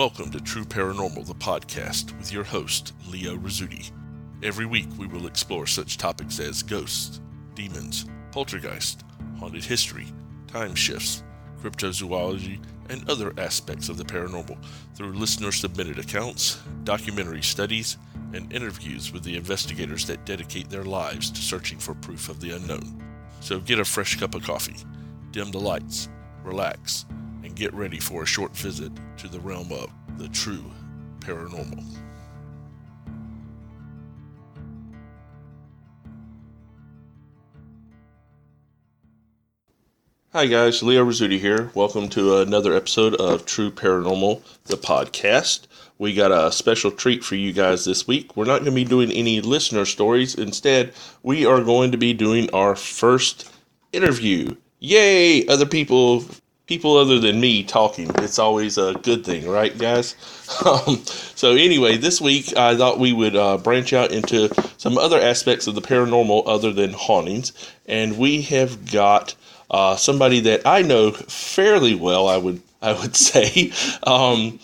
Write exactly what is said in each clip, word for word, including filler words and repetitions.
Welcome to True Paranormal, the podcast, with your host, Leo Rizzuti. Every week we will explore such topics as ghosts, demons, poltergeist, haunted history, time shifts, cryptozoology, and other aspects of the paranormal through listener-submitted accounts, documentary studies, and interviews with the investigators that dedicate their lives to searching for proof of the unknown. So get a fresh cup of coffee, dim the lights, relax, and get ready for a short visit to the realm of the true paranormal. Hi guys, Leo Rizzuti here. Welcome to another episode of True Paranormal, the podcast. We got a special treat for you guys this week. We're not going to be doing any listener stories. Instead, we are going to be doing our first interview. Yay! Other people... People other than me talking. It's always a good thing, right, guys? Um, so anyway, this week I thought we would uh, branch out into some other aspects of the paranormal other than hauntings. And we have got uh, somebody that I know fairly well, I would I would say. Um,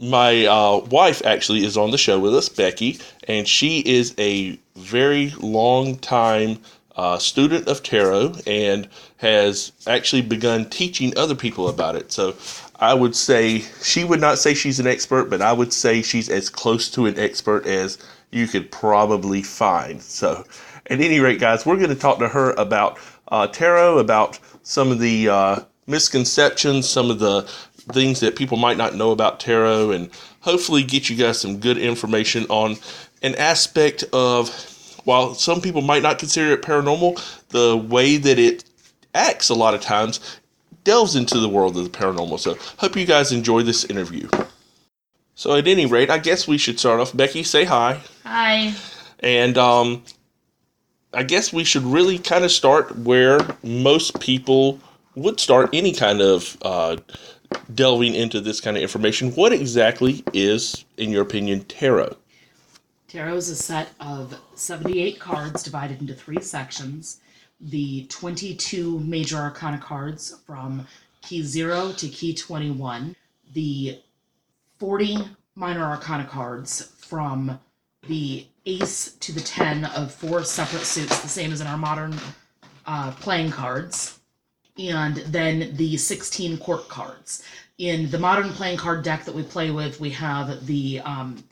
my uh, wife actually is on the show with us, Becky, and she is a very long-time Uh, student of tarot and has actually begun teaching other people about it. So I would say, she would not say she's an expert, but I would say she's as close to an expert as you could probably find. So at any rate, guys, we're going to talk to her about uh, tarot, about some of the uh, misconceptions, some of the things that people might not know about tarot, and hopefully get you guys some good information on an aspect of, while some people might not consider it paranormal, the way that it acts a lot of times delves into the world of the paranormal. So, hope you guys enjoy this interview. So, at any rate, I guess we should start off. Becky, say hi. Hi. And um, I guess we should really kind of start where most people would start any kind of uh, delving into this kind of information. What exactly is, in your opinion, tarot? Tarot is a set of seventy-eight cards divided into three sections. The twenty-two major arcana cards from key zero to key twenty-one. The forty minor arcana cards from the ace to the ten of four separate suits, the same as in our modern uh, playing cards. And then the sixteen court cards. In the modern playing card deck that we play with, we have the... Um,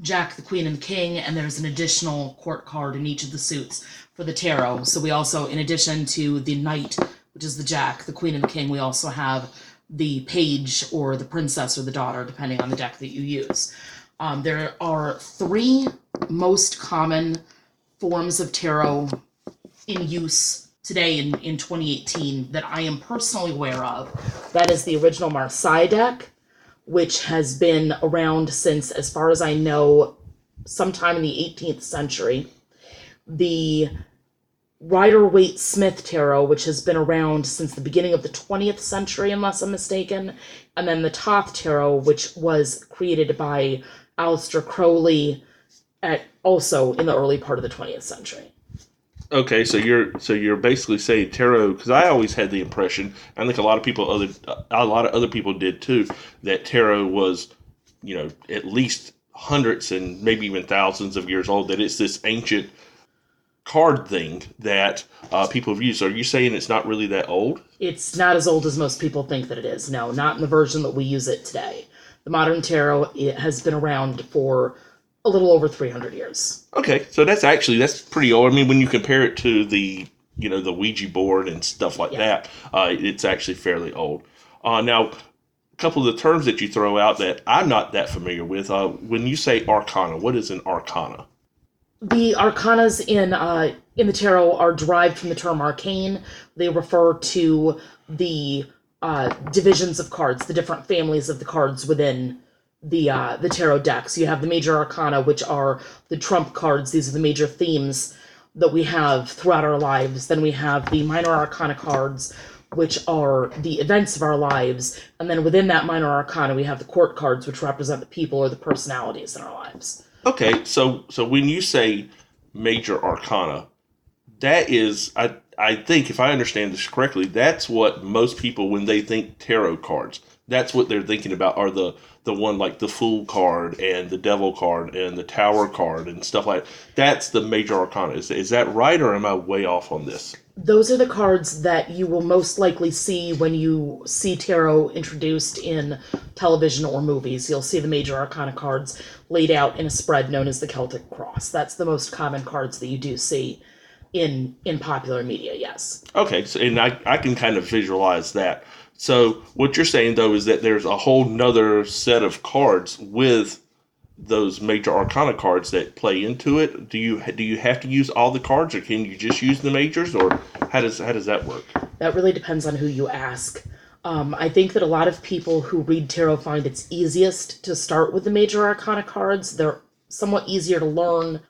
Jack, the Queen, and the King, and there's an additional court card in each of the suits for the tarot. So we also, in addition to the Knight, which is the Jack, the Queen, and the King, we also have the Page or the Princess or the Daughter, depending on the deck that you use. Um, there are three most common forms of tarot in use today in, in twenty eighteen that I am personally aware of. That is the original Marseille deck, which has been around since, as far as I know, sometime in the eighteenth century. The Rider-Waite-Smith tarot, which has been around since the beginning of the twentieth century, unless I'm mistaken. And then the Thoth tarot, which was created by Aleister Crowley at also in the early part of the twentieth century. Okay, so you're so you're basically saying tarot, because I always had the impression, I think a lot of people other a lot of other people did too, that tarot was, you know, at least hundreds and maybe even thousands of years old. That it's this ancient card thing that uh, people have used. So are you saying it's not really that old? It's not as old as most people think that it is. No, not in the version that we use it today. The modern tarot, it has been around for a little over three hundred years. Okay, so that's actually, that's pretty old. I mean, when you compare it to the, you know, the Ouija board and stuff like yeah. that, uh, it's actually fairly old. Uh, now, a couple of the terms that you throw out that I'm not that familiar with, uh, when you say arcana, what is an arcana? The arcanas in uh, in the tarot are derived from the term arcane. They refer to the uh, divisions of cards, the different families of the cards within the uh, the tarot decks. You have the major arcana, which are the trump cards. These are the major themes that we have throughout our lives. Then we have the minor arcana cards, which are the events of our lives. And then within that minor arcana, we have the court cards, which represent the people or the personalities in our lives. Okay, so so when you say major arcana, that is, I I think, if I understand this correctly, that's what most people, when they think tarot cards, that's what they're thinking about, are the the one like the Fool card and the Devil card and the Tower card and stuff like that. That's the major arcana. Is, is that right, or am I way off on this? Those are the cards that you will most likely see when you see tarot introduced in television or movies. You'll see the major arcana cards laid out in a spread known as the Celtic Cross. That's the most common cards that you do see in in popular media, yes. Okay, so and I, I can kind of visualize that. So what you're saying, though, is that there's a whole nother set of cards with those major arcana cards that play into it. Do you do you have to use all the cards, or can you just use the majors, or how does how does that work? That really depends on who you ask. Um, I think that a lot of people who read tarot find it's easiest to start with the major arcana cards. They're somewhat easier to learn,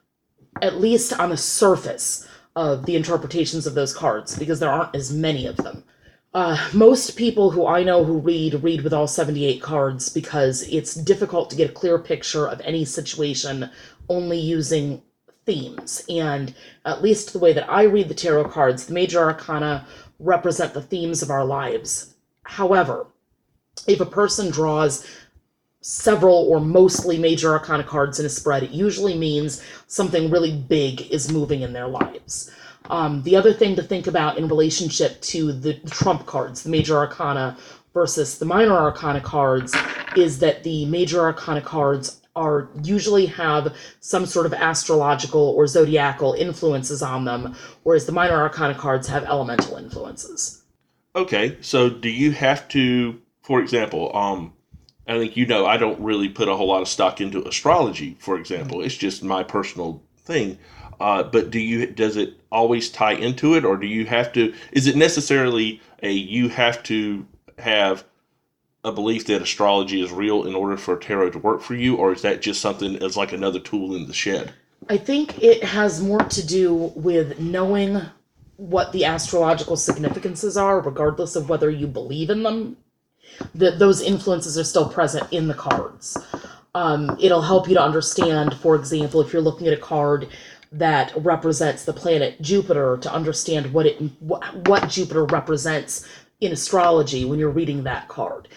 at least on the surface, of the interpretations of those cards, because there aren't as many of them. Uh, most people who I know who read, read with all seventy-eight cards because it's difficult to get a clear picture of any situation only using themes. And at least the way that I read the tarot cards, the major arcana represent the themes of our lives. However, if a person draws several or mostly major arcana cards in a spread, it usually means something really big is moving in their lives. Um, the other thing to think about in relationship to the trump cards, the major arcana versus the minor arcana cards, is that the major arcana cards are usually have some sort of astrological or zodiacal influences on them, whereas the minor arcana cards have elemental influences. Okay, so do you have to, for example, um, I think you know I don't really put a whole lot of stock into astrology, for example. It's just my personal thing. Uh, but do you does it always tie into it, or do you have to? Is it necessarily a you have to have a belief that astrology is real in order for tarot to work for you, or is that just something as like another tool in the shed? I think it has more to do with knowing what the astrological significances are, regardless of whether you believe in them. That those influences are still present in the cards. Um, it'll help you to understand, for example, if you're looking at a card that represents the planet Jupiter, to understand what it what, what Jupiter represents in astrology when you're reading that card.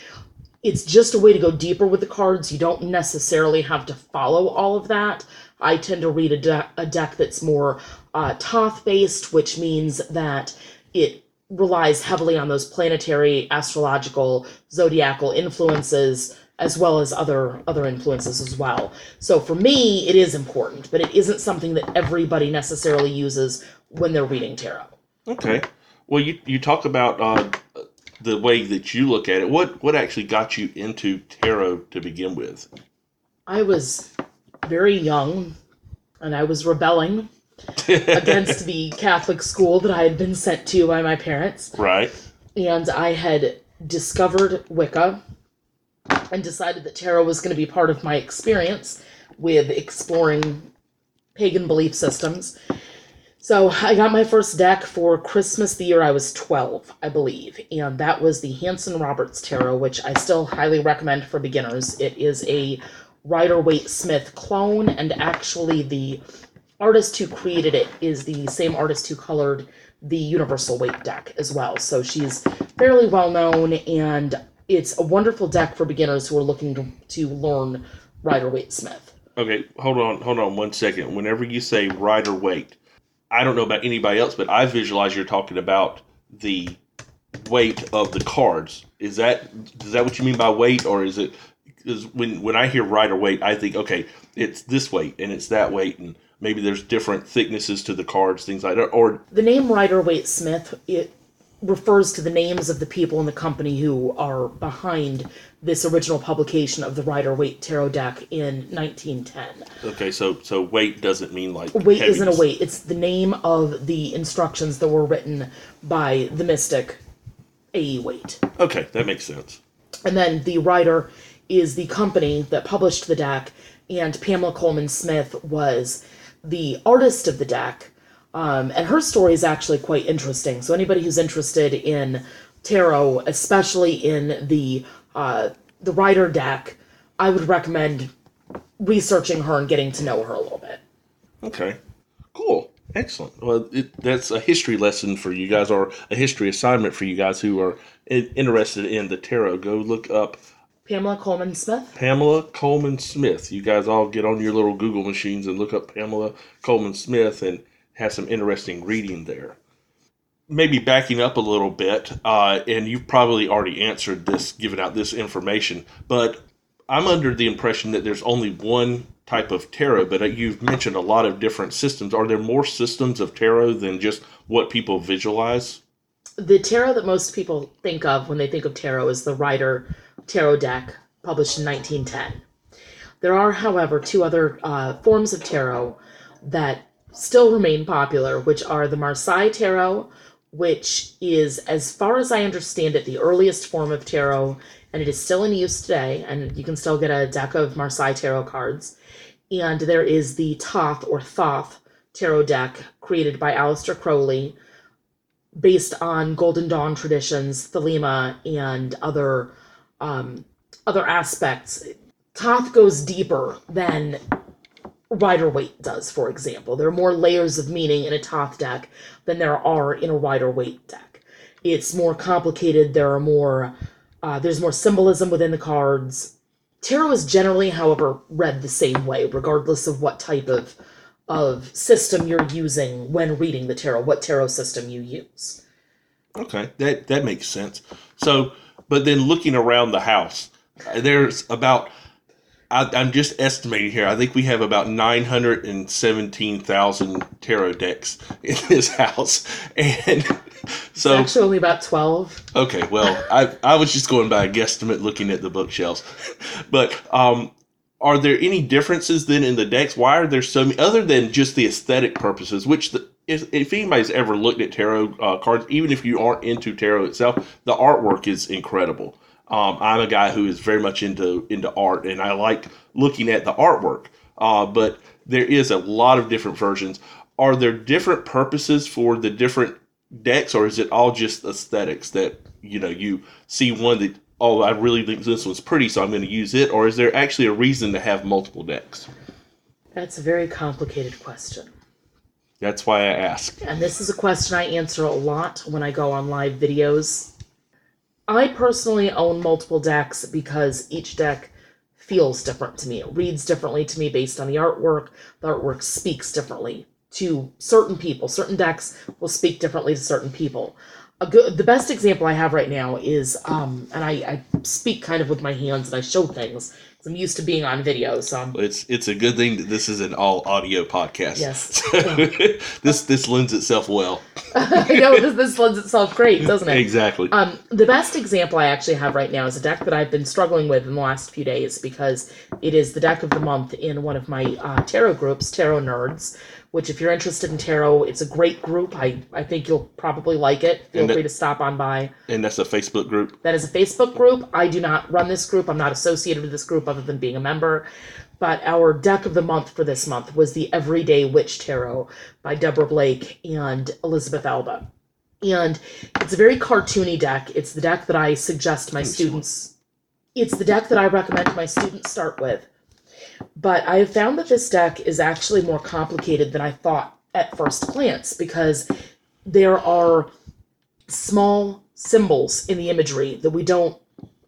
It's just a way to go deeper with the cards. You don't necessarily have to follow all of that. I tend to read a, de- a deck that's more uh, Thoth-based, which means that it relies heavily on those planetary, astrological, zodiacal influences, as well as other other influences as well. So for me, it is important, but it isn't something that everybody necessarily uses when they're reading tarot. Okay. Well, you you talk about uh, the way that you look at it. What what actually got you into tarot to begin with? I was very young, and I was rebelling against the Catholic school that I had been sent to by my parents. Right. And I had discovered Wicca and decided that tarot was going to be part of my experience with exploring pagan belief systems. So I got my first deck for Christmas the year I was twelve, I believe, and that was the Hanson Roberts tarot, which I still highly recommend for beginners. It is a Rider-Waite-Smith clone, and actually the artist who created it is the same artist who colored the Universal Waite deck as well. So she's fairly well known, and it's a wonderful deck for beginners who are looking to, to learn Rider-Waite-Smith. Okay, hold on, hold on one second. Whenever you say Rider-Waite, I don't know about anybody else, but I visualize you're talking about the weight of the cards. Is that is that what you mean by weight, or is it? Because when when I hear Rider-Waite, I think okay, it's this weight and it's that weight, and maybe there's different thicknesses to the cards, things like that. Or the name Rider-Waite-Smith, it refers to the names of the people in the company who are behind this original publication of the Rider-Waite tarot deck in nineteen ten. Okay, so so weight doesn't mean like weight heaviness. Isn't a weight. It's the name of the instructions that were written by the mystic A E Waite. Okay, that makes sense. And then the Rider is the company that published the deck, and Pamela Colman Smith was the artist of the deck. Um, and her story is actually quite interesting. So anybody who's interested in tarot, especially in the uh, the Rider deck, I would recommend researching her and getting to know her a little bit. Okay, cool, excellent. Well, it, that's a history lesson for you guys, or a history assignment for you guys who are in, interested in the tarot. Go look up Pamela Colman Smith. Pamela Colman Smith. You guys all get on your little Google machines and look up Pamela Colman Smith and have some interesting reading there. Maybe backing up a little bit, uh, and you've probably already answered this, given out this information, but I'm under the impression that there's only one type of tarot, but you've mentioned a lot of different systems. Are there more systems of tarot than just what people visualize? The tarot that most people think of when they think of tarot is the Rider tarot deck, published in nineteen ten. There are, however, two other uh, forms of tarot that still remain popular, which are the Marseille tarot, which is, as far as I understand it, the earliest form of tarot, and it is still in use today, and you can still get a deck of Marseille tarot cards. And there is the Thoth or Thoth tarot deck, created by Aleister Crowley, based on Golden Dawn traditions, Thelema, and other um, other aspects. Thoth goes deeper than Rider-Waite does, for example. There are more layers of meaning in a Thoth deck than there are in a Rider-Waite deck. It's more complicated. There are more, uh, there's more symbolism within the cards. Tarot is generally, however, read the same way, regardless of what type of of system you're using when reading the tarot, what tarot system you use. Okay, that, that makes sense. So, but then looking around the house, there's about, I, I'm just estimating here, I think we have about nine hundred seventeen thousand tarot decks in this house. And so... It's actually only about twelve. Okay, well, I I was just going by a guesstimate looking at the bookshelves. But, um... are there any differences then in the decks? Why are there so many, other than just the aesthetic purposes, which the, if, if anybody's ever looked at tarot uh, cards, even if you aren't into tarot itself, the artwork is incredible. Um, I'm a guy who is very much into, into art, and I like looking at the artwork, uh, but there is a lot of different versions. Are there different purposes for the different decks, or is it all just aesthetics that, you know, you see one that, oh, I really think this one's pretty, so I'm going to use it? Or is there actually a reason to have multiple decks? That's a very complicated question. That's why I ask. And this is a question I answer a lot when I go on live videos. I personally own multiple decks because each deck feels different to me. It reads differently to me based on the artwork. The artwork speaks differently to certain people. Certain decks will speak differently to certain people. A good, the best example I have right now is, um, and I, I speak kind of with my hands and I show things, because I'm used to being on video, so I'm... It's, it's a good thing that this is an all-audio podcast. Yes. So, yeah. this this lends itself well. I know, this, this lends itself great, doesn't it? Exactly. Um, the best example I actually have right now is a deck that I've been struggling with in the last few days, because it is the deck of the month in one of my uh, tarot groups, Tarot Nerds, which, if you're interested in tarot, it's a great group. I, I think you'll probably like it. Feel that, free to stop on by. And that's a Facebook group? That is a Facebook group. I do not run this group. I'm not associated with this group other than being a member. But our deck of the month for this month was the Everyday Witch Tarot by Deborah Blake and Elizabeth Alba. And it's a very cartoony deck. It's the deck that I suggest my students... It's the deck that I recommend my students start with. But I have found that this deck is actually more complicated than I thought at first glance, because there are small symbols in the imagery that we don't,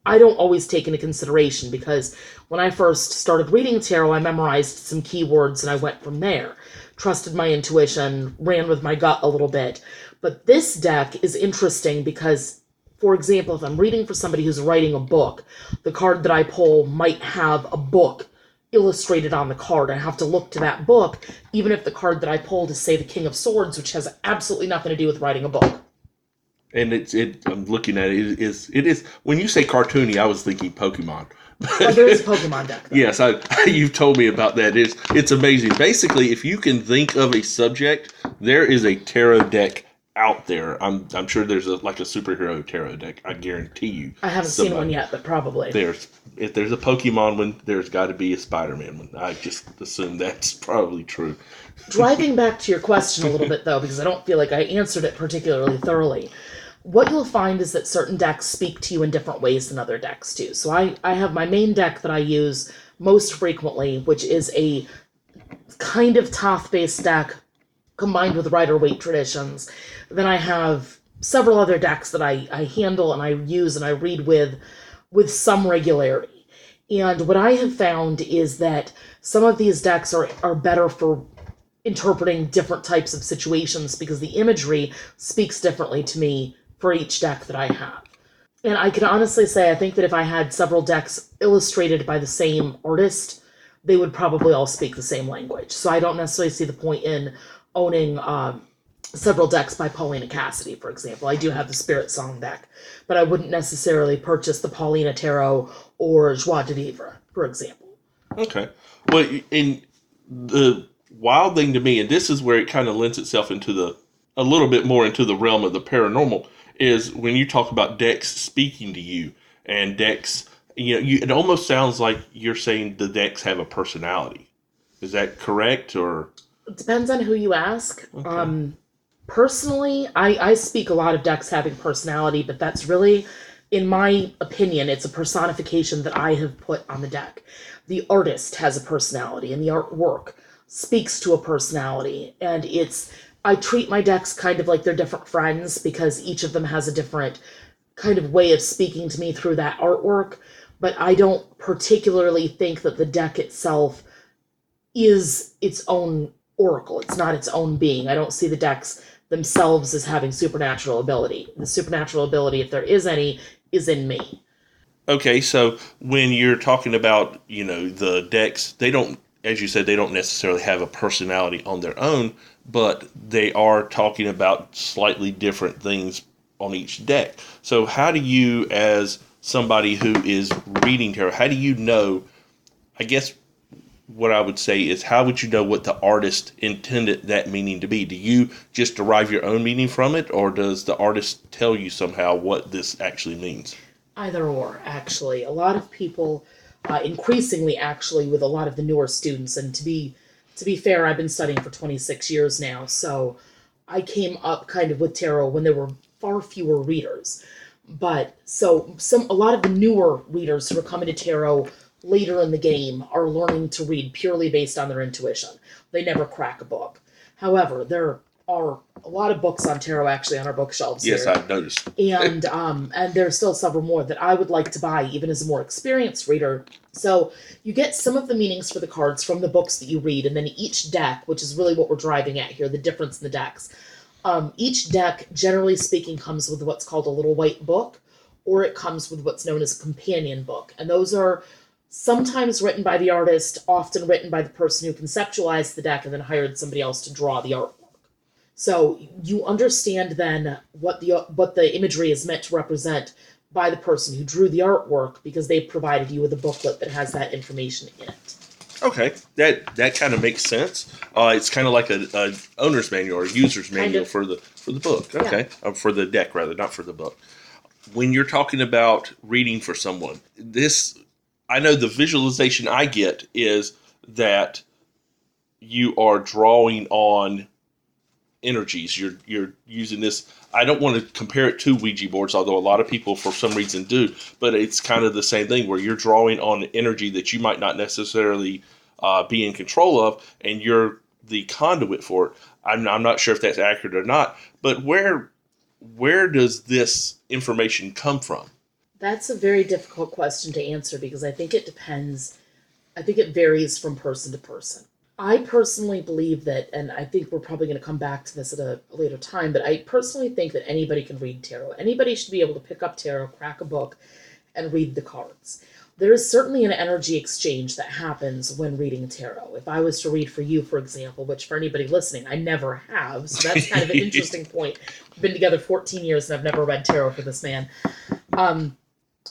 I don't always take into consideration, because when I first started reading tarot, I memorized some keywords and I went from there, trusted my intuition, ran with my gut a little bit. But this deck is interesting because, for example, if I'm reading for somebody who's writing a book, the card that I pull might have a book illustrated on the card. I have to look to that book, even if the card that I pulled is, say, the King of Swords, which has absolutely nothing to do with writing a book. And it's, it, I'm looking at it, it is, it is, when you say cartoony, I was thinking Pokemon. Oh, there is a Pokemon deck, though. Yes, I, you've told me about that. It's, it's amazing. Basically, if you can think of a subject, there is a tarot deck out there. I'm I'm sure there's a, like a superhero tarot deck. I guarantee you. I haven't somebody, seen one yet, but probably. There's if there's a Pokemon one, there's got to be a Spider-Man one. I just assume that's probably true. Driving back to your question a little bit, though, because I don't feel like I answered it particularly thoroughly. What you'll find is that certain decks speak to you in different ways than other decks do. So I, I have my main deck that I use most frequently, which is a kind of Thoth-based deck combined with Rider-Waite traditions. Then I have several other decks that I, I handle and I use and I read with with some regularity. And what I have found is that some of these decks are, are better for interpreting different types of situations because the imagery speaks differently to me for each deck that I have. And I can honestly say I think that if I had several decks illustrated by the same artist, they would probably all speak the same language. So I don't necessarily see the point in owning uh, several decks by Paulina Cassidy, for example. I do have the Spirit Song deck, but I wouldn't necessarily purchase the Paulina Tarot or Joie de Vivre, for example. Okay. Well, in the wild thing to me, and this is where it kind of lends itself into the, a little bit more into the realm of the paranormal, is when you talk about decks speaking to you and decks, you know, you, it almost sounds like you're saying the decks have a personality. Is that correct? Or it depends on who you ask. Okay. Um, personally, I, I speak a lot of decks having personality, but that's really, in my opinion, it's a personification that I have put on the deck. The artist has a personality, and the artwork speaks to a personality, and it's, I treat my decks kind of like they're different friends because each of them has a different kind of way of speaking to me through that artwork, but I don't particularly think that the deck itself is its own oracle. It's not its own being. I don't see the decks themselves as having supernatural ability. The supernatural ability, if there is any, is in me. Okay, so when you're talking about, you know, the decks, they don't, as you said, they don't necessarily have a personality on their own, but they are talking about slightly different things on each deck. So how do you, as somebody who is reading tarot, how do you know, I guess what I would say is, how would you know what the artist intended that meaning to be? Do you just derive your own meaning from it, or does the artist tell you somehow what this actually means? Either or, actually. A lot of people, uh, increasingly actually with a lot of the newer students, and to be to be fair, I've been studying for twenty-six years now, so I came up kind of with tarot when there were far fewer readers. But so some a lot of the newer readers who are coming to tarot later in the game are learning to read purely based on their intuition. They never crack a book. However, there are a lot of books on tarot actually on our bookshelves. Yes, here. I've noticed. And um, and there are still several more that I would like to buy, even as a more experienced reader. So you get some of the meanings for the cards from the books that you read, and then each deck, which is really what we're driving at here, the difference in the decks. Um, each deck, generally speaking, comes with what's called a little white book, or it comes with what's known as a companion book. And those are sometimes written by the artist, often written by the person who conceptualized the deck and then hired somebody else to draw the artwork. So you understand then what the what the imagery is meant to represent by the person who drew the artwork because they provided you with a booklet that has that information in it. Okay, that that kind of makes sense. Uh, it's kind of like a, a owner's manual or a user's manual kind of, for the for the book. Okay, yeah. um, for the deck rather, not for the book. When you're talking about reading for someone, this I know the visualization I get is that you are drawing on energies. You're you're using this. I don't want to compare it to Ouija boards, although a lot of people for some reason do, but it's kind of the same thing where you're drawing on energy that you might not necessarily uh, be in control of, and you're the conduit for it. I'm, I'm not sure if that's accurate or not, but where where does this information come from? That's a very difficult question to answer because I think it depends. I think it varies from person to person. I personally believe that, and I think we're probably going to come back to this at a later time, but I personally think that anybody can read tarot. Anybody should be able to pick up tarot, crack a book, and read the cards. There is certainly an energy exchange that happens when reading tarot. If I was to read for you, for example, which for anybody listening, I never have, so that's kind of an interesting point. We've been together fourteen years, and I've never read tarot for this man. Um,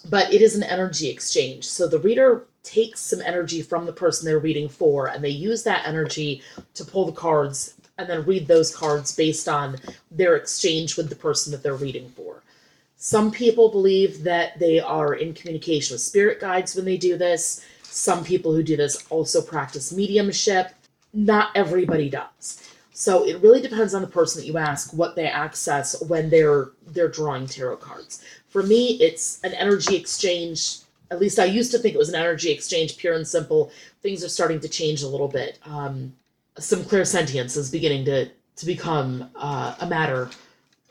but it is an energy exchange. So the reader takes some energy from the person they're reading for, and they use that energy to pull the cards and then read those cards based on their exchange with the person that they're reading for. Some people believe that they are in communication with spirit guides when they do this. Some people who do this also practice mediumship. Not everybody does. So it really depends on the person that you ask what they access when they're they're drawing tarot cards. For me, it's an energy exchange. At least I used to think it was an energy exchange, pure and simple. Things are starting to change a little bit. Um, some clairsentience is beginning to, to become uh, a matter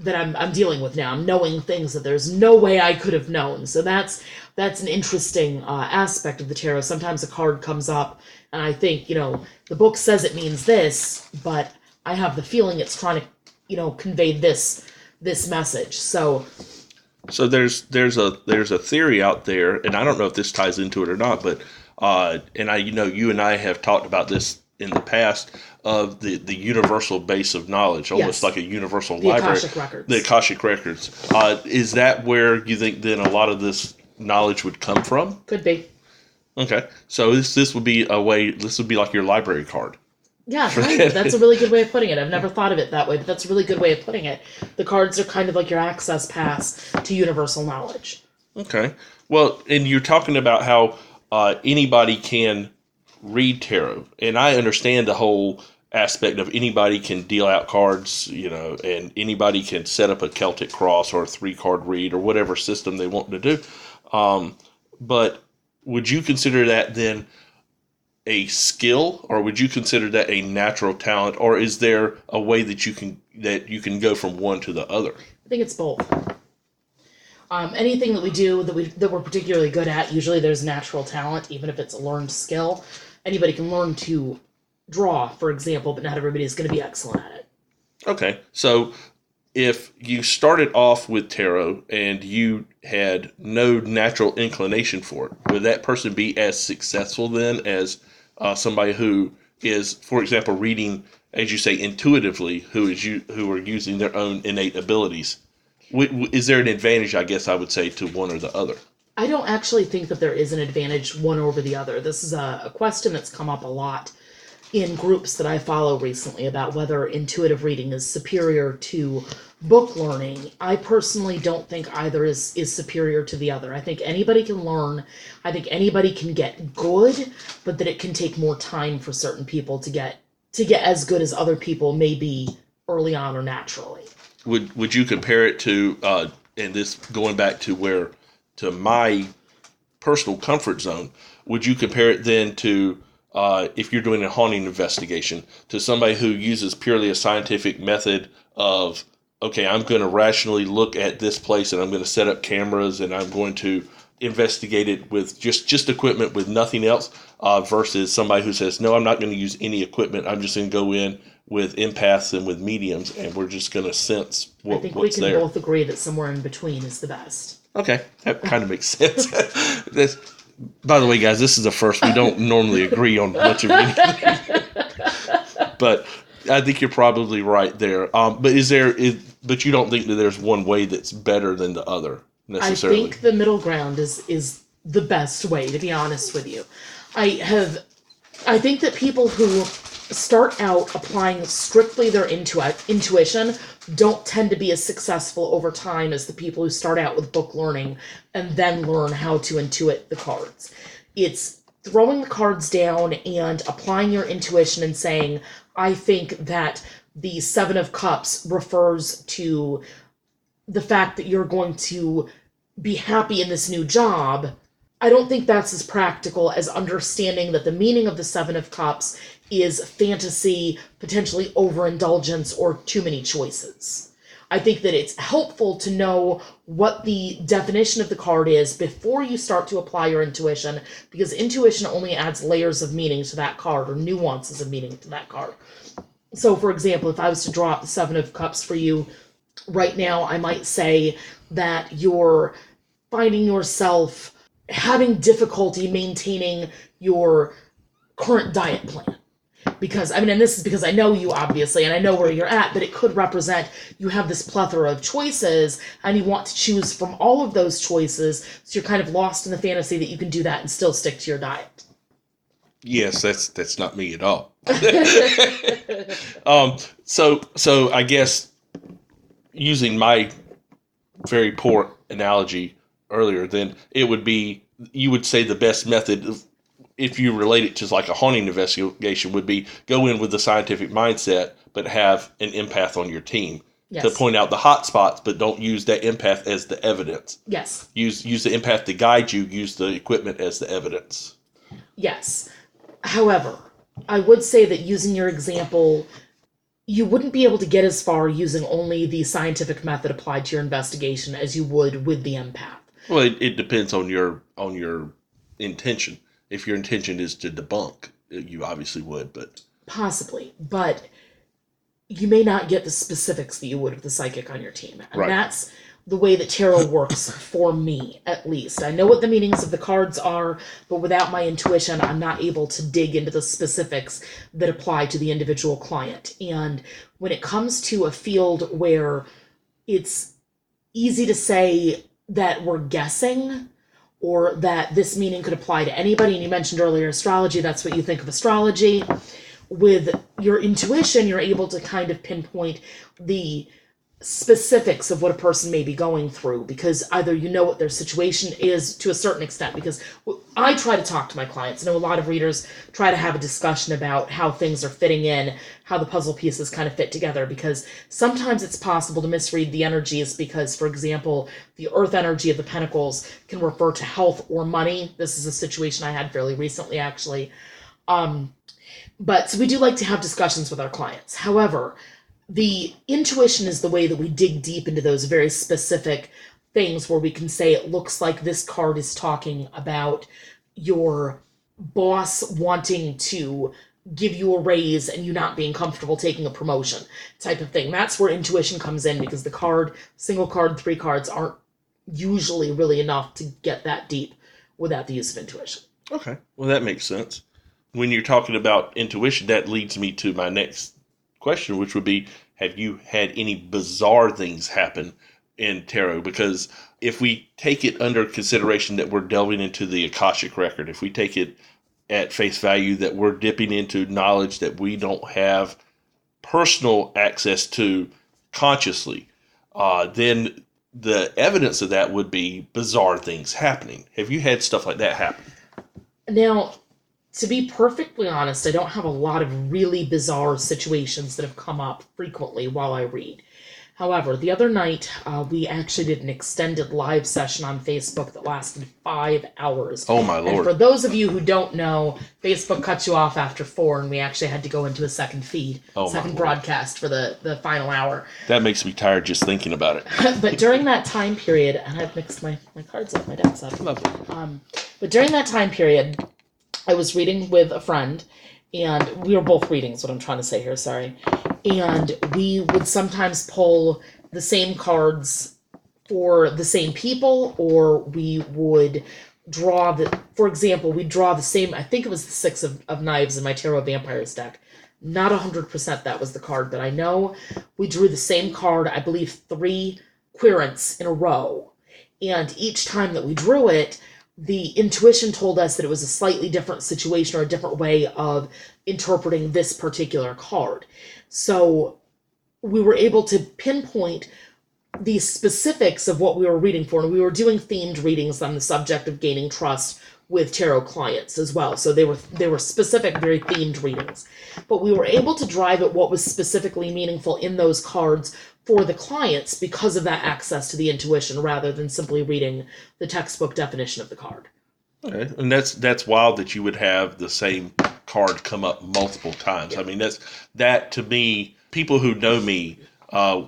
that I'm, I'm dealing with now. I'm knowing things that there's no way I could have known. So that's that's an interesting uh, aspect of the tarot. Sometimes a card comes up and I think, you know, the book says it means this, but I have the feeling it's trying to, you know, convey this this message. So so there's there's a there's a theory out there, and I don't know if this ties into it or not, but uh, and I you know you and I have talked about this in the past, of the, the universal base of knowledge, almost yes. like a universal the library. The Akashic Records. The Akashic Records. Uh, is that where you think then a lot of this knowledge would come from? Could be. Okay. So this this would be a way, this would be like your library card. Yeah, kind of. That's a really good way of putting it. I've never thought of it that way, but that's a really good way of putting it. The cards are kind of like your access pass to universal knowledge. Okay. Well, and you're talking about how uh, anybody can read tarot, and I understand the whole aspect of anybody can deal out cards, you know, and anybody can set up a Celtic cross or a three card read or whatever system they want to do. Um, but would you consider that then a skill, or would you consider that a natural talent, or is there a way that you can that you can go from one to the other? I think it's both. Um, anything that we do that we that we're particularly good at, usually there's natural talent, even if it's a learned skill. Anybody can learn to draw, for example, but not everybody is going to be excellent at it. Okay, so if you started off with tarot and you had no natural inclination for it, would that person be as successful then as uh, somebody who is, for example, reading, as you say, intuitively, who is you who are using their own innate abilities? Is there an advantage, I guess I would say, to one or the other? I don't actually think that there is an advantage one over the other. This is a, a question that's come up a lot in groups that I follow recently about whether intuitive reading is superior to book learning. I personally don't think either is, is superior to the other. I think anybody can learn. I think anybody can get good, but that it can take more time for certain people to get to get as good as other people may be early on or naturally. Would would you compare it to, uh, and this going back to where, to my personal comfort zone, would you compare it then to, uh, if you're doing a haunting investigation, to somebody who uses purely a scientific method of, okay, I'm going to rationally look at this place and I'm going to set up cameras and I'm going to investigate it with just, just equipment with nothing else, uh, versus somebody who says, no, I'm not going to use any equipment. I'm just going to go in with empaths and with mediums, and we're just going to sense what, what's there. I think we can there. both agree that somewhere in between is the best. Okay, that kind of makes sense. That's, by the way, guys, this is the first. We don't normally agree on much of anything, but I think you're probably right there. Um, but is there? Is, but you don't think that there's one way that's better than the other necessarily? I think the middle ground is is the best way. To be honest with you, I have. I think that people who start out applying strictly their intu- intuition don't tend to be as successful over time as the people who start out with book learning and then learn how to intuit the cards. It's throwing the cards down and applying your intuition and saying, I think that the Seven of Cups refers to the fact that you're going to be happy in this new job. I don't think that's as practical as understanding that the meaning of the Seven of Cups is fantasy, potentially overindulgence, or too many choices. I think that it's helpful to know what the definition of the card is before you start to apply your intuition, because intuition only adds layers of meaning to that card, or nuances of meaning to that card. So, for example, if I was to draw up the Seven of Cups for you right now, I might say that you're finding yourself having difficulty maintaining your current diet plan. Because, I mean, and this is because I know you, obviously, and I know where you're at, but it could represent you have this plethora of choices, and you want to choose from all of those choices, so you're kind of lost in the fantasy that you can do that and still stick to your diet. Yes, that's that's not me at all. um, so, so I guess, using my very poor analogy earlier, then it would be, you would say the best method of, if you relate it to like a haunting investigation, would be go in with the scientific mindset, but have an empath on your team yes. to point out the hot spots, but don't use that empath as the evidence. Yes. Use use the empath to guide you. Use the equipment as the evidence. Yes. However, I would say that using your example you wouldn't be able to get as far using only the scientific method applied to your investigation as you would with the empath. Well, it, it depends on your on your intention. If your intention is to debunk, you obviously would, but... Possibly, but you may not get the specifics that you would with the psychic on your team. And right. That's the way that tarot works for me, at least. I know what the meanings of the cards are, but without my intuition, I'm not able to dig into the specifics that apply to the individual client. And when it comes to a field where it's easy to say that we're guessing, or that this meaning could apply to anybody, and you mentioned earlier astrology, that's what you think of astrology. With your intuition, you're able to kind of pinpoint the specifics of what a person may be going through, because either you know what their situation is to a certain extent, because I try to talk to my clients. I know a lot of readers try to have a discussion about how things are fitting in, how the puzzle pieces kind of fit together, because sometimes it's possible to misread the energies, because, for example, the earth energy of the pentacles can refer to health or money. This is a situation I had fairly recently, actually. Um, but so we do like to have discussions with our clients. However, the intuition is the way that we dig deep into those very specific things where we can say it looks like this card is talking about your boss wanting to give you a raise and you not being comfortable taking a promotion type of thing. That's where intuition comes in, because the card, single card, three cards aren't usually really enough to get that deep without the use of intuition. Okay. Well, that makes sense. When you're talking about intuition, that leads me to my next question, which would be, have you had any bizarre things happen in tarot? Because if we take it under consideration that we're delving into the Akashic record, if we take it at face value that we're dipping into knowledge that we don't have personal access to consciously, uh, then the evidence of that would be bizarre things happening. Have you had stuff like that happen? Now, to be perfectly honest, I don't have a lot of really bizarre situations that have come up frequently while I read. However, the other night, uh, we actually did an extended live session on Facebook that lasted five hours. Oh, my Lord. And for those of you who don't know, Facebook cuts you off after four, and we actually had to go into a second feed, oh, second broadcast for the, the final hour. That makes me tired just thinking about it. But during that time period, and I've mixed my, my cards up, my decks up. Lovely. Um, but during that time period, I was reading with a friend, and we were both reading is what I'm trying to say here, sorry. And we would sometimes pull the same cards for the same people, or we would draw the, for example, we'd draw the same, I think it was the Six of, of Knives in my Tarot of Vampires deck. Not one hundred percent that was the card, but I know we drew the same card, I believe three querents in a row. And each time that we drew it, the intuition told us that it was a slightly different situation or a different way of interpreting this particular card. So we were able to pinpoint the specifics of what we were reading for, and we were doing themed readings on the subject of gaining trust with tarot clients as well. So they were they were specific, very themed readings. But we were able to drive at what was specifically meaningful in those cards for the clients because of that access to the intuition, rather than simply reading the textbook definition of the card. Okay. And that's that's wild that you would have the same card come up multiple times. Yeah. I mean, that's that to me, people who know me uh,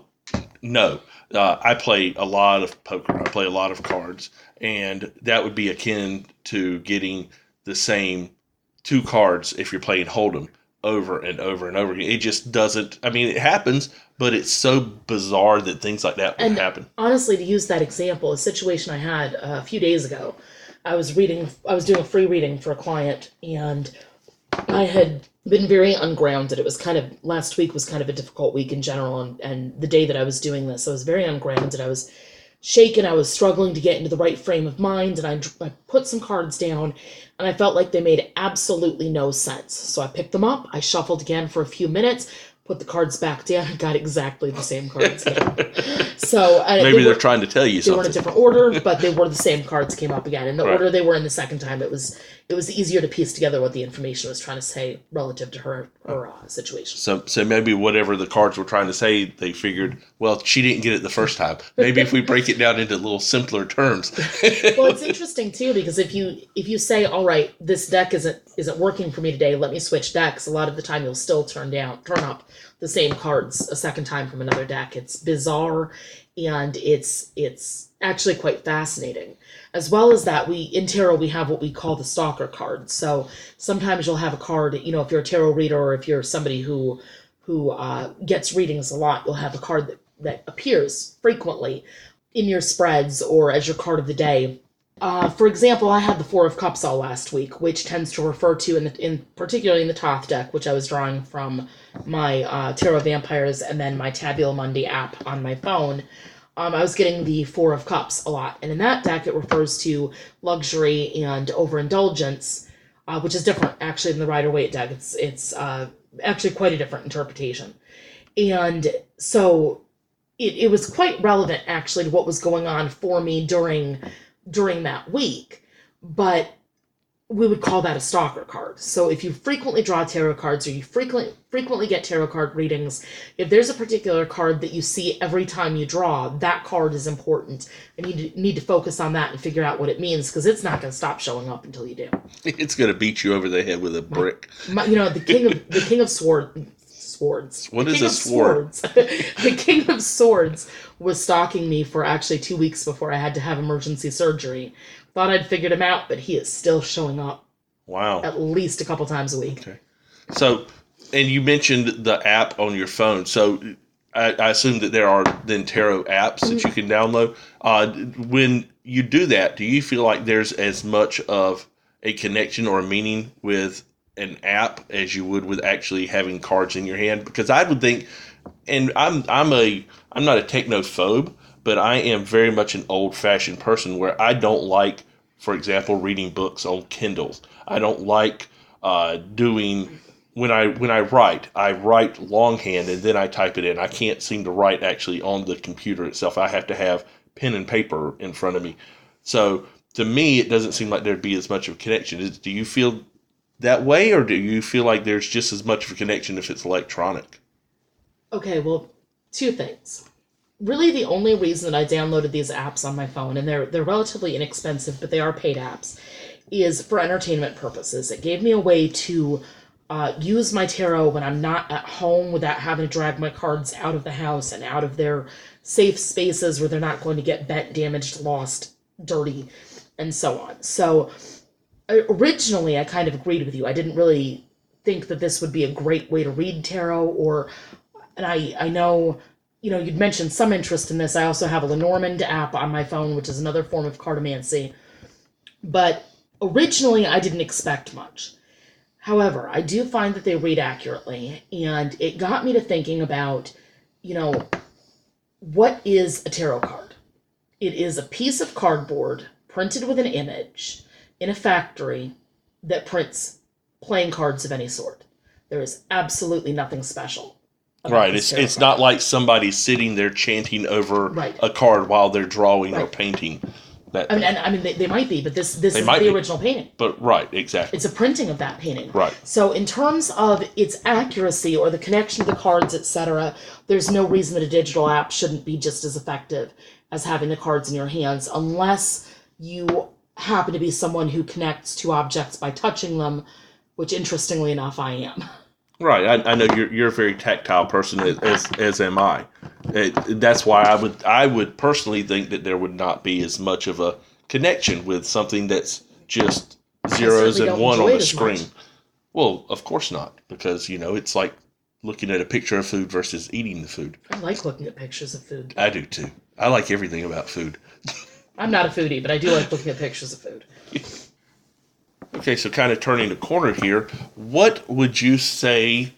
know. Uh, I play a lot of poker. I play a lot of cards. And that would be akin to getting the same two cards if you're playing Hold'em over and over and over again. It just doesn't, I mean, it happens, but it's so bizarre that things like that would and happen. Honestly, to use that example, a situation I had a few days ago, I was reading, I was doing a free reading for a client, and I had been very ungrounded. It was kind of, last week was kind of a difficult week in general, and, and the day that I was doing this, I was very ungrounded. I was shaken. I was struggling to get into the right frame of mind, and I, I put some cards down, and I felt like they made absolutely no sense. So I picked them up, I shuffled again for a few minutes, put the cards back down, and got exactly the same cards down. So uh, maybe they they're were, trying to tell you they something. They were in a different order, but they were the same cards came up again. In the right order they were in the second time, it was it was easier to piece together what the information was trying to say relative to her her uh, situation. So, so maybe whatever the cards were trying to say, they figured, well, she didn't get it the first time. Maybe if we break it down into little simpler terms. Well, it's interesting too, because if you if you say, all right, this deck isn't isn't working for me today, let me switch decks. A lot of the time, you'll still turn down turn up the same cards a second time from another deck. It's bizarre, and it's it's actually quite fascinating. As well as that, we in tarot we have what we call the stalker card. So sometimes you'll have a card, you know, if you're a tarot reader or if you're somebody who who uh, gets readings a lot, you'll have a card that, that appears frequently in your spreads or as your card of the day. Uh, for example, I had the Four of Cups all last week, which tends to refer to, in, the, in particularly in the Thoth deck, which I was drawing from my uh, Tarot Vampires and then my Tabula Mundi app on my phone. Um, I was getting the Four of Cups a lot. And in that deck, it refers to luxury and overindulgence, uh, which is different, actually, than the Rider-Waite deck. It's, it's uh, actually quite a different interpretation. And so it, it was quite relevant, actually, to what was going on for me during... during that week, but we would call that a stalker card. So if you frequently draw tarot cards or you frequently frequently get tarot card readings, if there's a particular card that you see every time you draw, that card is important. I need to need to focus on that and figure out what it means, because it's not going to stop showing up until you do. It's going to beat you over the head with a brick. My, my, you know, the king of the king of sword swords. What is a sword? Swords. The king of swords was stalking me for actually two weeks before I had to have emergency surgery. Thought I'd figured him out, but he is still showing up. Wow. At least a couple times a week. Okay. So, and you mentioned the app on your phone. So I, I assume that there are then tarot apps that mm-hmm. you can download. Uh, when you do that, do you feel like there's as much of a connection or a meaning with an app as you would with actually having cards in your hand? Because I would think, and I'm I'm a I'm not a technophobe, but I am very much an old-fashioned person where I don't like, for example, reading books on Kindles. I don't like uh, doing when I when I write. I write longhand and then I type it in. I can't seem to write actually on the computer itself. I have to have pen and paper in front of me. So to me, it doesn't seem like there'd be as much of a connection. Is, do you feel that way, or do you feel like there's just as much of a connection if it's electronic? Okay, well, two things. Really, the only reason that I downloaded these apps on my phone, and they're they're relatively inexpensive, but they are paid apps, is for entertainment purposes. It gave me a way to uh, use my tarot when I'm not at home without having to drag my cards out of the house and out of their safe spaces where they're not going to get bent, damaged, lost, dirty, and so on. So originally, I kind of agreed with you. I didn't really think that this would be a great way to read tarot, or, and I, I know, you know, you'd mentioned some interest in this. I also have a Lenormand app on my phone, which is another form of cartomancy. But originally, I didn't expect much. However, I do find that they read accurately, and it got me to thinking about, you know, what is a tarot card? It is a piece of cardboard printed with an image in a factory that prints playing cards of any sort. There is absolutely nothing special. Right. It's it's card. Not like somebody sitting there chanting over right. a card while they're drawing right. or painting. That I mean, and, I mean they, they might be, but this this they is the be. original painting. But right, exactly. It's a printing of that painting. Right. So in terms of its accuracy or the connection to the cards, et cetera, there's no reason that a digital app shouldn't be just as effective as having the cards in your hands, unless you happen to be someone who connects to objects by touching them, which interestingly enough I am. Right, I, I know you're you're a very tactile person, as as am I. It, that's why I would I would personally think that there would not be as much of a connection with something that's just zeros and one on a screen. Much. Well, of course not, because you know it's like looking at a picture of food versus eating the food. I like looking at pictures of food. I do too. I like everything about food. I'm not a foodie, but I do like looking at pictures of food. Okay, so kind of turning the corner here, what would you say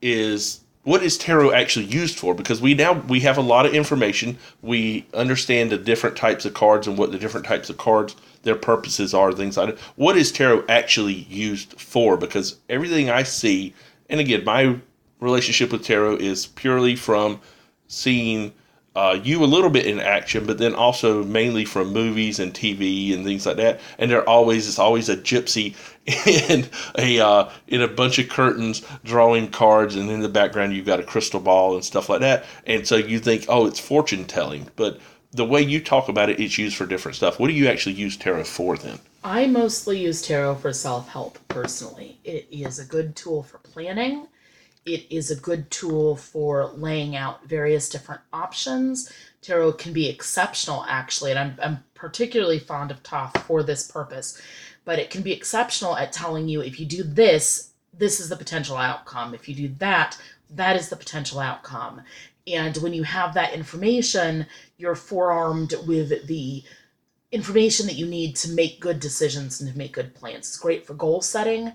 is, what is tarot actually used for? Because we now, we have a lot of information. We understand the different types of cards and what the different types of cards, their purposes are, things like that. What is tarot actually used for? Because everything I see, and again, my relationship with tarot is purely from seeing Uh, you a little bit in action, but then also mainly from movies and T V and things like that. And they're always it's always a gypsy in a uh, in a bunch of curtains drawing cards, and in the background you've got a crystal ball and stuff like that. And so you think, oh, it's fortune telling. But the way you talk about it, it's used for different stuff. What do you actually use tarot for then? I mostly use tarot for self help personally. It is a good tool for planning. It is a good tool for laying out various different options. Tarot can be exceptional, actually, and I'm, I'm particularly fond of Thoth for this purpose, but it can be exceptional at telling you, if you do this, this is the potential outcome. If you do that, that is the potential outcome. And when you have that information, you're forearmed with the information that you need to make good decisions and to make good plans. It's great for goal setting.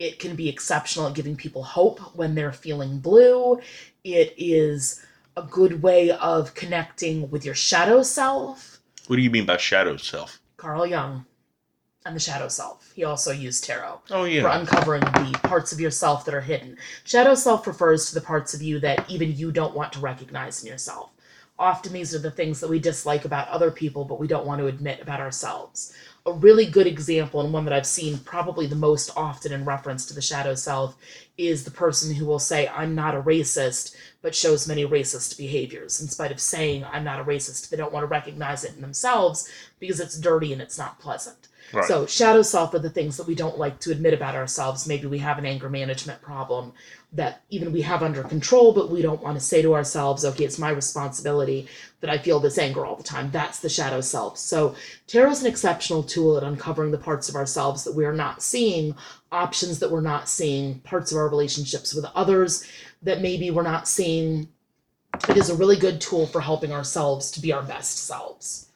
It can be exceptional at giving people hope when they're feeling blue. It is a good way of connecting with your shadow self. What do you mean by shadow self? Carl Jung and the shadow self. He also used tarot oh, yeah. for uncovering the parts of yourself that are hidden. Shadow self refers to the parts of you that even you don't want to recognize in yourself. Often these are the things that we dislike about other people, but we don't want to admit about ourselves. A really good example, and one that I've seen probably the most often in reference to the shadow self, is the person who will say, I'm not a racist, but shows many racist behaviors. In spite of saying, I'm not a racist, they don't want to recognize it in themselves because it's dirty and it's not pleasant. Right. So shadow self are the things that we don't like to admit about ourselves. Maybe we have an anger management problem that even we have under control, but we don't want to say to ourselves, okay, it's my responsibility that I feel this anger all the time. That's the shadow self. So tarot is an exceptional tool at uncovering the parts of ourselves that we are not seeing, options that we're not seeing, parts of our relationships with others that maybe we're not seeing. It is a really good tool for helping ourselves to be our best selves.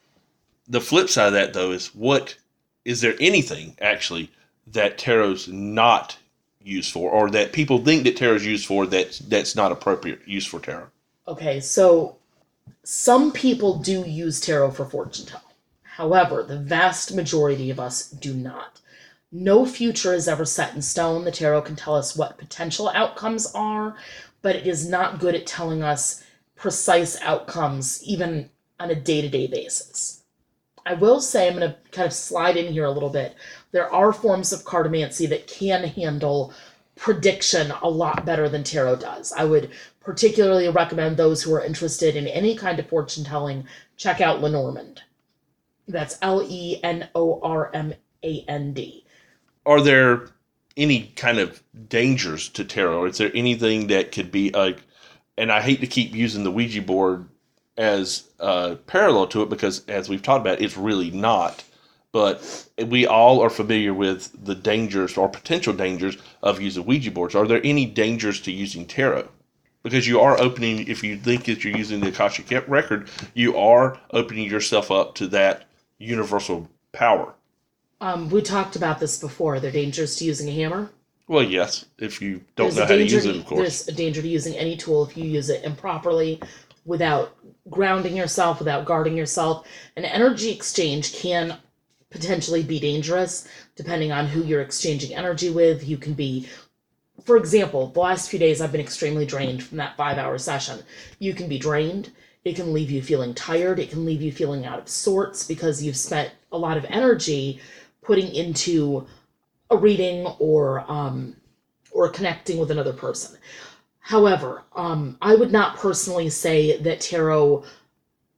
The flip side of that, though, is what is there anything, actually, that tarot's not used for, or that people think that tarot's used for that's, that's not appropriate use for tarot? Okay, so some people do use tarot for fortune telling. However, the vast majority of us do not. No future is ever set in stone. The tarot can tell us what potential outcomes are, but it is not good at telling us precise outcomes, even on a day-to-day basis. I will say, I'm going to kind of slide in here a little bit. There are forms of cartomancy that can handle prediction a lot better than tarot does. I would particularly recommend those who are interested in any kind of fortune telling, check out Lenormand. That's L E N O R M A N D. Are there any kind of dangers to tarot? Is there anything that could be, uh, and I hate to keep using the Ouija board as uh, parallel to it because, as we've talked about, it's really not. But we all are familiar with the dangers or potential dangers of using Ouija boards. Are there any dangers to using tarot? Because you are opening, if you think that you're using the Akashic record, you are opening yourself up to that universal power. Um, we talked about this before. Are there dangers to using a hammer? Well, yes, if you don't know how to use it, of course. There's a danger to using any tool if you use it improperly, without grounding yourself, without guarding yourself. An energy exchange can potentially be dangerous, depending on who you're exchanging energy with. You can be, for example, the last few days I've been extremely drained from that five-hour session. You can be drained. It can leave you feeling tired. It can leave you feeling out of sorts because you've spent a lot of energy putting into a reading or um, or connecting with another person. However, um, I would not personally say that tarot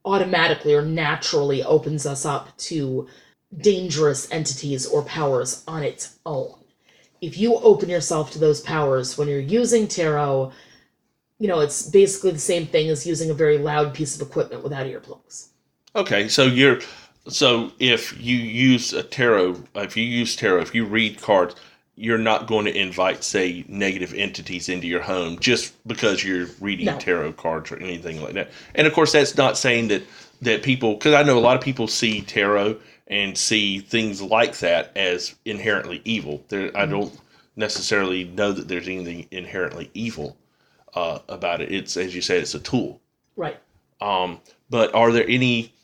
automatically or naturally opens us up to dangerous entities or powers on its own. If you open yourself to those powers when you're using tarot, you know, it's basically the same thing as using a very loud piece of equipment without earplugs. Okay, so you're so if you use a tarot, if you use tarot, if you read cards, you're not going to invite, say, negative entities into your home just because you're reading no. tarot cards or anything like that. And, of course, that's not saying that, that people, because I know a lot of people see tarot and see things like that as inherently evil. There, mm-hmm. I don't necessarily know that there's anything inherently evil uh, about it. It's, as you said, it's a tool. Right. Um, but are there any...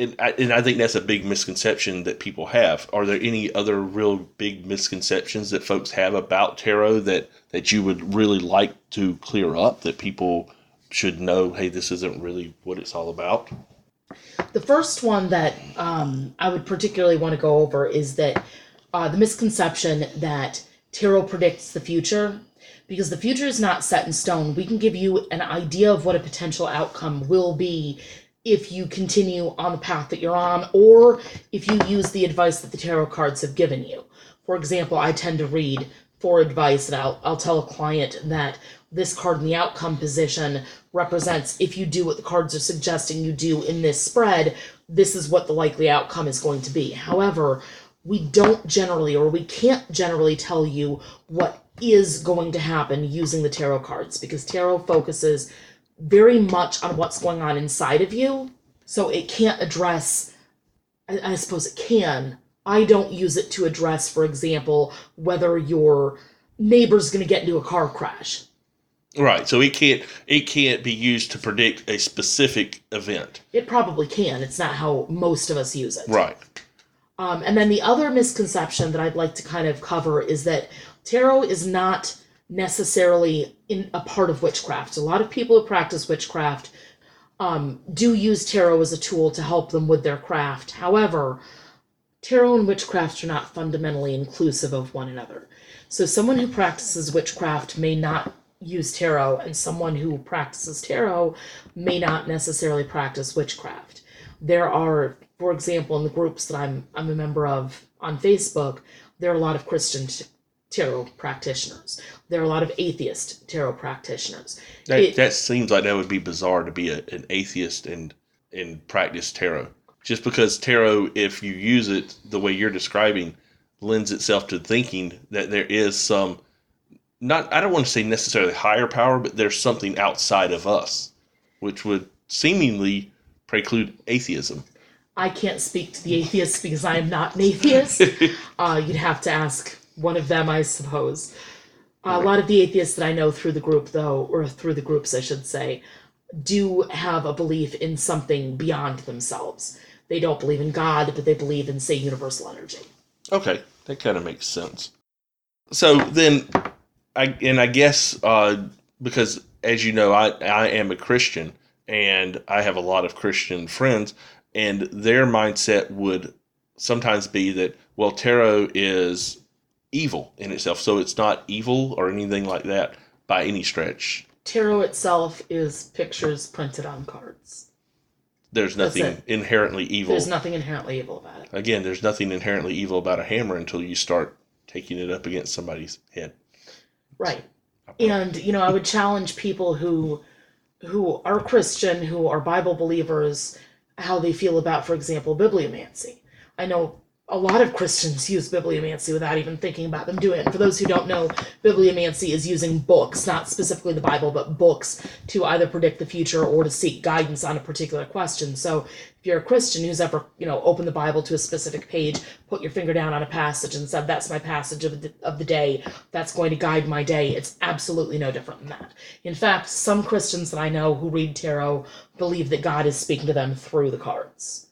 And I, and I think that's a big misconception that people have. Are there any other real big misconceptions that folks have about tarot that, that you would really like to clear up, that people should know, hey, this isn't really what it's all about? The first one that um, I would particularly want to go over is that uh, the misconception that tarot predicts the future, because the future is not set in stone. We can give you an idea of what a potential outcome will be if you continue on the path that you're on, or if you use the advice that the tarot cards have given you. For example, I tend to read for advice, and I'll, I'll tell a client that this card in the outcome position represents, if you do what the cards are suggesting you do in this spread, this is what the likely outcome is going to be. However, we don't generally, or we can't generally tell you what is going to happen using the tarot cards, because tarot focuses very much on what's going on inside of you. So it can't address, I, I suppose it can. I don't use it to address, for example, whether your neighbor's going to get into a car crash. Right, so it can't it can't be used to predict a specific event. It probably can. It's not how most of us use it. Right. Um, and then the other misconception that I'd like to kind of cover is that tarot is not necessarily in a part of witchcraft. A lot of people who practice witchcraft um, do use tarot as a tool to help them with their craft. However, tarot and witchcraft are not fundamentally inclusive of one another. So someone who practices witchcraft may not use tarot, and someone who practices tarot may not necessarily practice witchcraft. There are, for example, in the groups that I'm I'm a member of on Facebook, there are a lot of Christian t- tarot practitioners. There are a lot of atheist tarot practitioners. That, it, that seems like that would be bizarre to be a, an atheist and and practice tarot. Just because tarot, if you use it the way you're describing, lends itself to thinking that there is some, not, I don't want to say necessarily higher power, but there's something outside of us, which would seemingly preclude atheism. I can't speak to the atheists because I am not an atheist. uh, you'd have to ask one of them, I suppose. Uh, right. A lot of the atheists that I know through the group, though, or through the groups, I should say, do have a belief in something beyond themselves. They don't believe in God, but they believe in, say, universal energy. Okay, that kind of makes sense. So then, I, and I guess uh, because, as you know, I, I am a Christian, and I have a lot of Christian friends, and their mindset would sometimes be that, well, tarot is evil in itself, so it's not evil or anything like that by any stretch. Tarot itself is pictures printed on cards. There's nothing inherently evil. There's nothing inherently evil about it. Again, there's nothing inherently evil about a hammer until you start taking it up against somebody's head. Right. And, you know, I would challenge people who who are Christian, who are Bible believers, how they feel about, for example, bibliomancy. I know a lot of Christians use bibliomancy without even thinking about them doing it. For those who don't know, bibliomancy is using books, not specifically the Bible, but books to either predict the future or to seek guidance on a particular question. So if you're a Christian who's ever, you know, opened the Bible to a specific page, put your finger down on a passage and said, that's my passage of the, of the day, that's going to guide my day, it's absolutely no different than that. In fact, some Christians that I know who read tarot believe that God is speaking to them through the cards.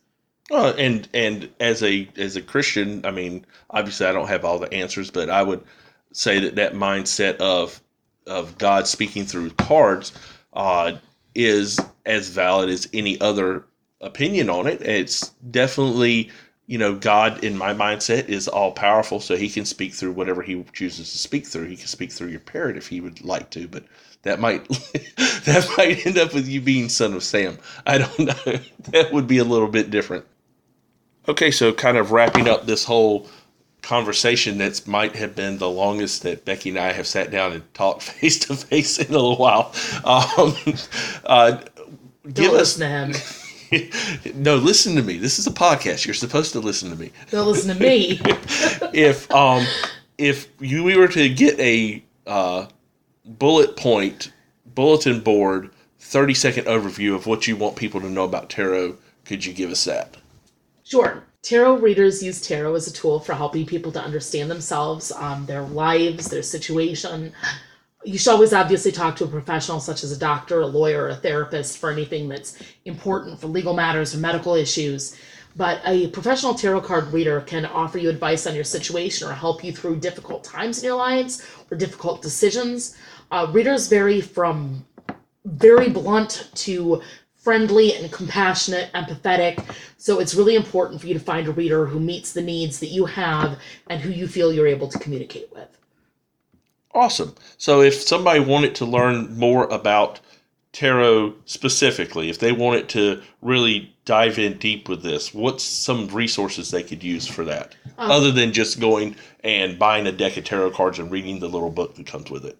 Well, and and as a as a Christian, I mean, obviously I don't have all the answers, but I would say that that mindset of of God speaking through cards uh, is as valid as any other opinion on it. It's definitely, you know, God in my mindset is all powerful, so He can speak through whatever He chooses to speak through. He can speak through your parrot if He would like to, but that might that might end up with you being Son of Sam. I don't know. That would be a little bit different. Okay, so kind of wrapping up this whole conversation that might have been the longest that Becky and I have sat down and talked face-to-face in a little while. Um, uh, Don't give listen us, to him. No, listen to me. This is a podcast. You're supposed to listen to me. Don't listen to me. if um, if you, we were to get a uh, bullet point, bulletin board, thirty-second overview of what you want people to know about tarot, could you give us that? Sure. Tarot readers use tarot as a tool for helping people to understand themselves, um, their lives, their situation. You should always obviously talk to a professional such as a doctor, a lawyer, or a therapist for anything that's important for legal matters or medical issues. But a professional tarot card reader can offer you advice on your situation or help you through difficult times in your lives or difficult decisions. Uh, readers vary from very blunt to friendly and compassionate, empathetic. So it's really important for you to find a reader who meets the needs that you have and who you feel you're able to communicate with. Awesome. So if somebody wanted to learn more about tarot specifically, if they wanted to really dive in deep with this, what's some resources they could use for that? Um, other than just going and buying a deck of tarot cards and reading the little book that comes with it.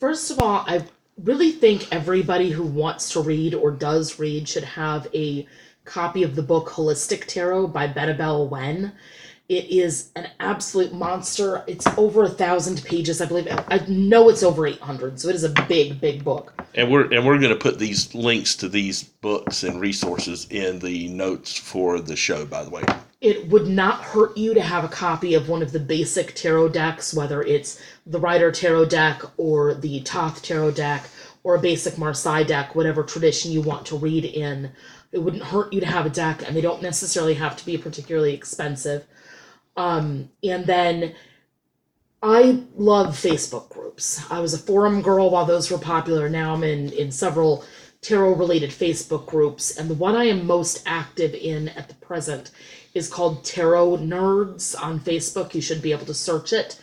First of all, I really think everybody who wants to read or does read should have a copy of the book Holistic Tarot by Benebell Wen. It is an absolute monster. It's over a thousand pages, I believe. I know it's over eight hundred, so it is a big, big book. And we're and we're going to put these links to these books and resources in the notes for the show, by the way. It would not hurt you to have a copy of one of the basic tarot decks, whether it's the Rider Tarot deck or the Thoth Tarot deck or a basic Marseille deck, whatever tradition you want to read in. It wouldn't hurt you to have a deck, and they don't necessarily have to be particularly expensive. Um, and then I love Facebook groups. I was a forum girl while those were popular. Now I'm in, in several tarot-related Facebook groups. And the one I am most active in at the present is called Tarot Nerds on Facebook. You should be able to search it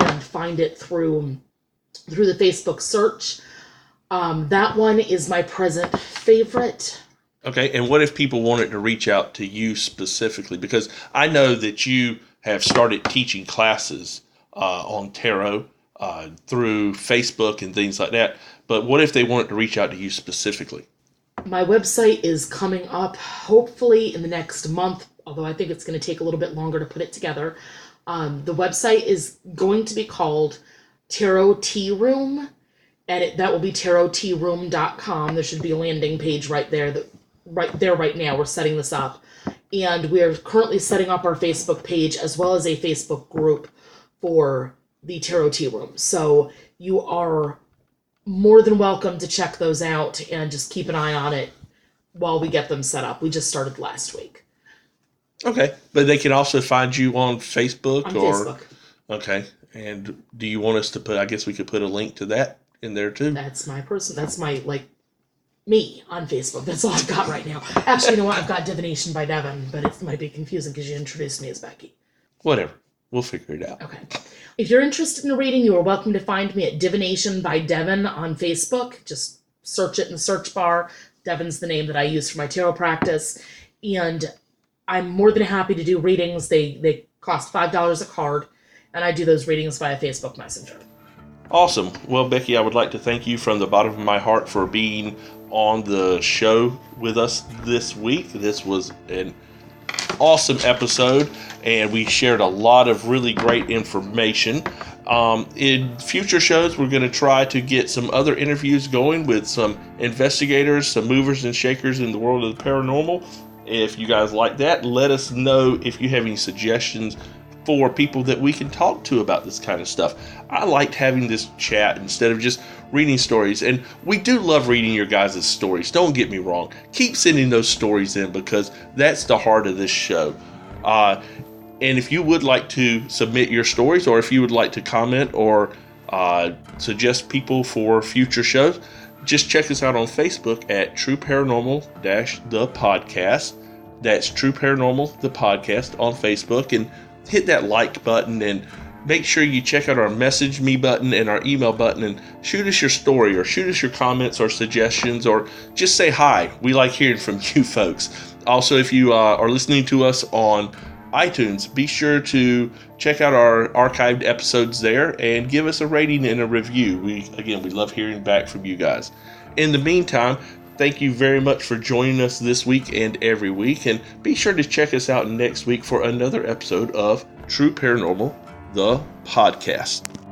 and find it through, through the Facebook search. Um, that one is my present favorite. Okay, and what if people wanted to reach out to you specifically? Because I know that you have started teaching classes uh, on tarot uh, through Facebook and things like that. But what if they wanted to reach out to you specifically? My website is coming up hopefully in the next month, although I think it's going to take a little bit longer to put it together. Um, the website is going to be called Tarot Tea Room, and it, that will be tarot tea room dot com. There should be a landing page right there, that, right there right now. We're setting this up. And we're currently setting up our Facebook page as well as a Facebook group for the Tarot Tea Room. So you are more than welcome to check those out and just keep an eye on it while we get them set up. We just started last week. Okay. But they can also find you on Facebook? On or Facebook. Okay. And do you want us to put, I guess we could put a link to that in there too? That's my person. That's my, like, me on Facebook. That's all I've got right now. Actually, you know what? I've got Divination by Devon, but it might be confusing because you introduced me as Becky. Whatever. We'll figure it out. Okay. If you're interested in reading, you are welcome to find me at Divination by Devon on Facebook. Just search it in the search bar. Devon's the name that I use for my tarot practice. And I'm more than happy to do readings. They, they cost five dollars a card, and I do those readings via Facebook Messenger. Awesome. Well, Becky, I would like to thank you from the bottom of my heart for being on the show with us this week. This was an awesome episode, and we shared a lot of really great information. Um, in future shows, we're going to try to get some other interviews going with some investigators, some movers and shakers in the world of the paranormal. If you guys like that, let us know if you have any suggestions for people that we can talk to about this kind of stuff. I liked having this chat instead of just reading stories. And we do love reading your guys' stories. Don't get me wrong. Keep sending those stories in because that's the heart of this show. Uh, and if you would like to submit your stories, or if you would like to comment or uh, suggest people for future shows, just check us out on Facebook at True Paranormal-The Podcast. That's True Paranormal, The Podcast on Facebook. And hit that like button, and make sure you check out our message me button and our email button, and shoot us your story or shoot us your comments or suggestions, or just say hi. We like hearing from you folks. Also, if you uh, are listening to us on iTunes, be sure to check out our archived episodes there and give us a rating and a review. We, again, we love hearing back from you guys. In the meantime, thank you very much for joining us this week and every week. And be sure to check us out next week for another episode of True Paranormal, the podcast.